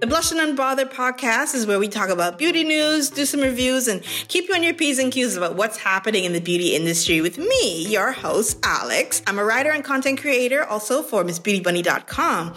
The Blush and Unbothered podcast is where we talk about beauty news, do some reviews, and keep you on your P's and Q's about what's happening in the beauty industry with me, your host, Alex. I'm a writer and content creator also for MissBeautyBunny.com.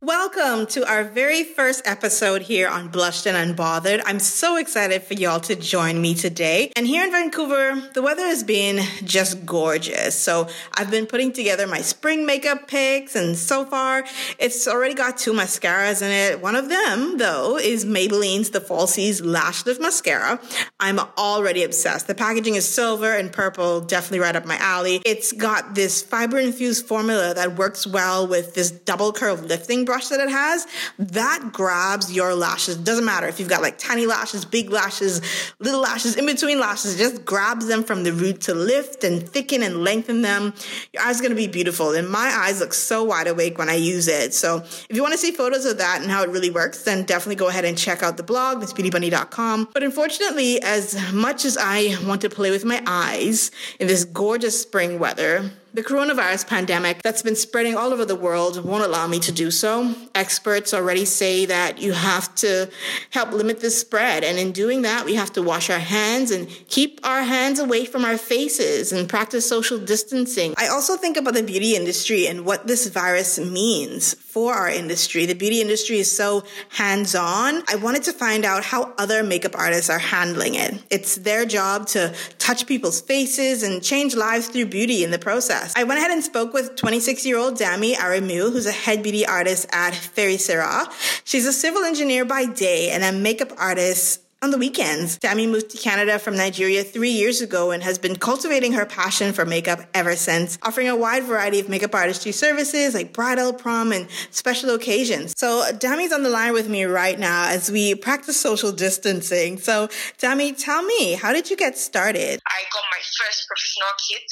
Welcome to our very first episode here on Blushed and Unbothered. I'm so excited for y'all to join me today. And here in Vancouver, the weather has been just gorgeous. So I've been putting together my spring makeup picks, and so far it's already got two mascaras in it. One of them, though, is Maybelline's The Falsies Lash Lift Mascara. I'm already obsessed. The packaging is silver and purple, definitely right up my alley. It's got this fiber-infused formula that works well with this double curve lifting brush that it has, that grabs your lashes. It doesn't matter if you've got like tiny lashes, big lashes, little lashes, in between lashes, it just grabs them from the root to lift and thicken and lengthen them. Your eyes are going to be beautiful. And my eyes look so wide awake when I use it. So if you want to see photos of that and how it really works, then definitely go ahead and check out the blog, thisbeautybunny.com. But unfortunately, as much as I want to play with my eyes in this gorgeous spring weather, the coronavirus pandemic that's been spreading all over the world won't allow me to do so. Experts already say that you have to help limit the spread. And in doing that, we have to wash our hands and keep our hands away from our faces and practice social distancing. I also think about the beauty industry and what this virus means for our industry. The beauty industry is so hands-on. I wanted to find out how other makeup artists are handling it. It's their job to touch people's faces and change lives through beauty in the process. I went ahead and spoke with 26-year-old Dami Aramu, who's a head beauty artist at Fairy Sarah. She's a civil engineer by day and a makeup artist on the weekends. Dami moved to Canada from Nigeria 3 years ago and has been cultivating her passion for makeup ever since, offering a wide variety of makeup artistry services like bridal, prom, and special occasions. So Dami's on the line with me right now as we practice social distancing. So Dami, tell me, how did you get started? I got my first professional kit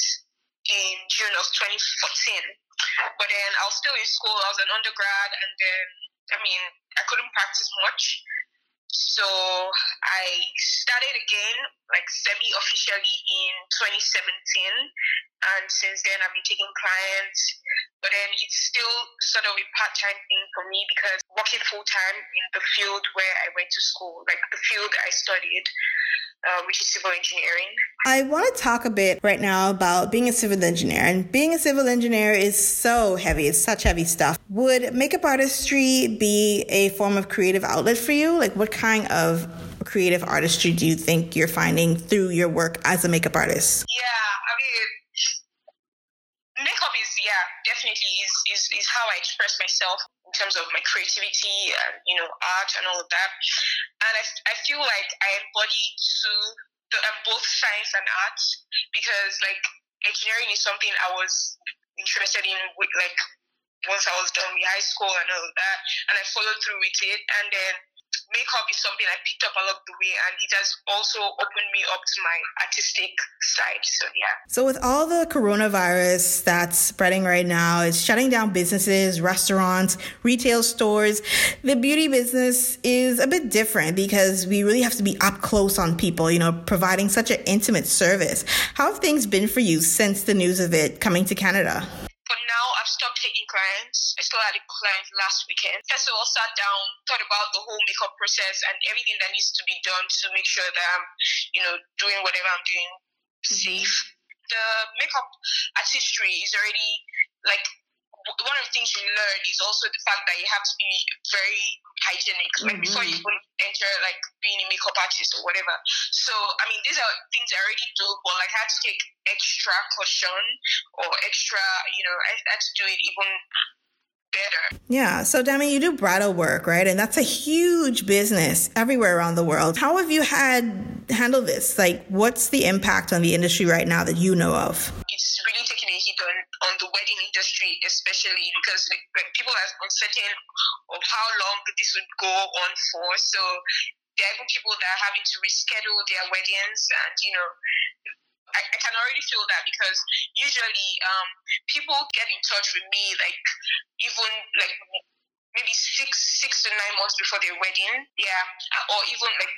in June of 2014, but then I was still in school. I was an undergrad, and then I couldn't practice much, so I started again, like semi-officially, in 2017, and since then I've been taking clients. But then it's still sort of a part-time thing for me because working full-time in the field where I went to school, like the field I studied, which is civil engineering. I want to talk a bit right now about being a civil engineer. And being a civil engineer is so heavy. It's such heavy stuff. Would makeup artistry be a form of creative outlet for you? Like, what kind of creative artistry do you think you're finding through your work as a makeup artist? Makeup is, definitely is how I express myself in terms of my creativity and, art and all of that. And I feel like I embody both science and art, because, like, engineering is something I was interested in, with, like, once I was done with high school and all of that, and I followed through with it. And then makeup is something I picked up along the way, and it has also opened me up to my artistic side. So with all the coronavirus that's spreading right now, it's shutting down businesses, restaurants, retail stores. The beauty business is a bit different because we really have to be up close on people, providing such an intimate service. How have things been for you since the news of it coming to Canada? For now, I've stopped taking clients. I still had a client last weekend. First of all, sat down, thought about the whole makeup process and everything that needs to be done to make sure that I'm, doing whatever I'm doing safe. The makeup artistry is already, like, one of the things you learn is also the fact that you have to be very hygienic, like, before you even enter, like, being a makeup artist or whatever. So, these are things I already do, but, like, I had to take extra caution or extra, I had to do it even better. Yeah. So, Dami, you do bridal work, right? And that's a huge business everywhere around the world. How have you handled this? Like, what's the impact on the industry right now that you know of? It's really taking a hit on the wedding industry, especially because, like, people are uncertain of how long this would go on for. So there are even people that are having to reschedule their weddings, and, I can already feel that, because usually people get in touch with me, like, even, like, maybe six to 9 months before their wedding, or even, like,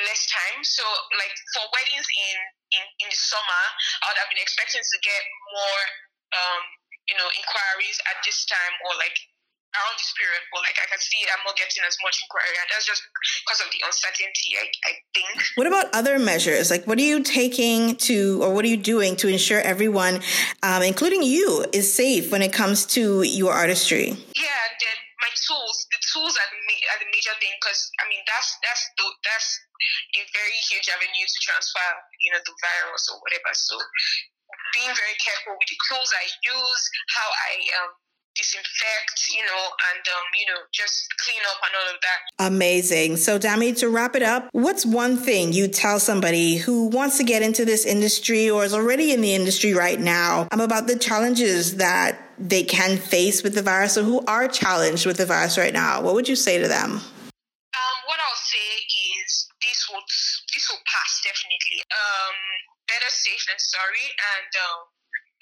less time. So like for weddings in the summer, I would have been expecting to get more inquiries at this time, or like around this period, but like I can see I'm not getting as much inquiry, and that's just because of the uncertainty, I think. What about other measures? Like, what are you taking to, or what are you doing to ensure everyone, including you, is safe when it comes to your artistry? Yeah, then my tools. The tools are the major thing, because I mean that's a very huge avenue to transfer, the virus or whatever. So being very careful with the tools I use, how I disinfect, and, just clean up and all of that. Amazing. So, Dami, to wrap it up, what's one thing you tell somebody who wants to get into this industry or is already in the industry right now about the challenges that they can face with the virus, or who are challenged with the virus right now? What would you say to them? What I'll say is this will pass, definitely. Better safe than sorry, and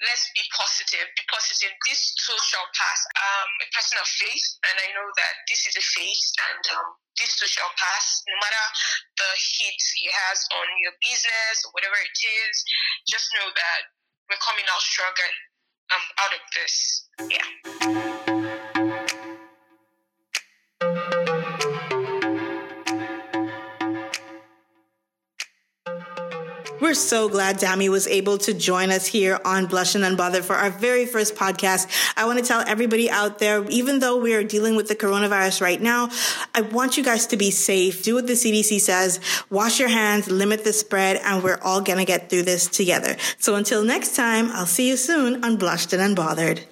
let's be positive. Be positive. This too shall pass. A person of faith, and I know that this is a faith, and this too shall pass. No matter the hit it has on your business or whatever it is, just know that we're coming out stronger out of this. Yeah. We're so glad Dami was able to join us here on Blush and Unbothered for our very first podcast. I want to tell everybody out there, even though we are dealing with the coronavirus right now, I want you guys to be safe. Do what the CDC says. Wash your hands, limit the spread, and we're all going to get through this together. So until next time, I'll see you soon on Blush and Unbothered.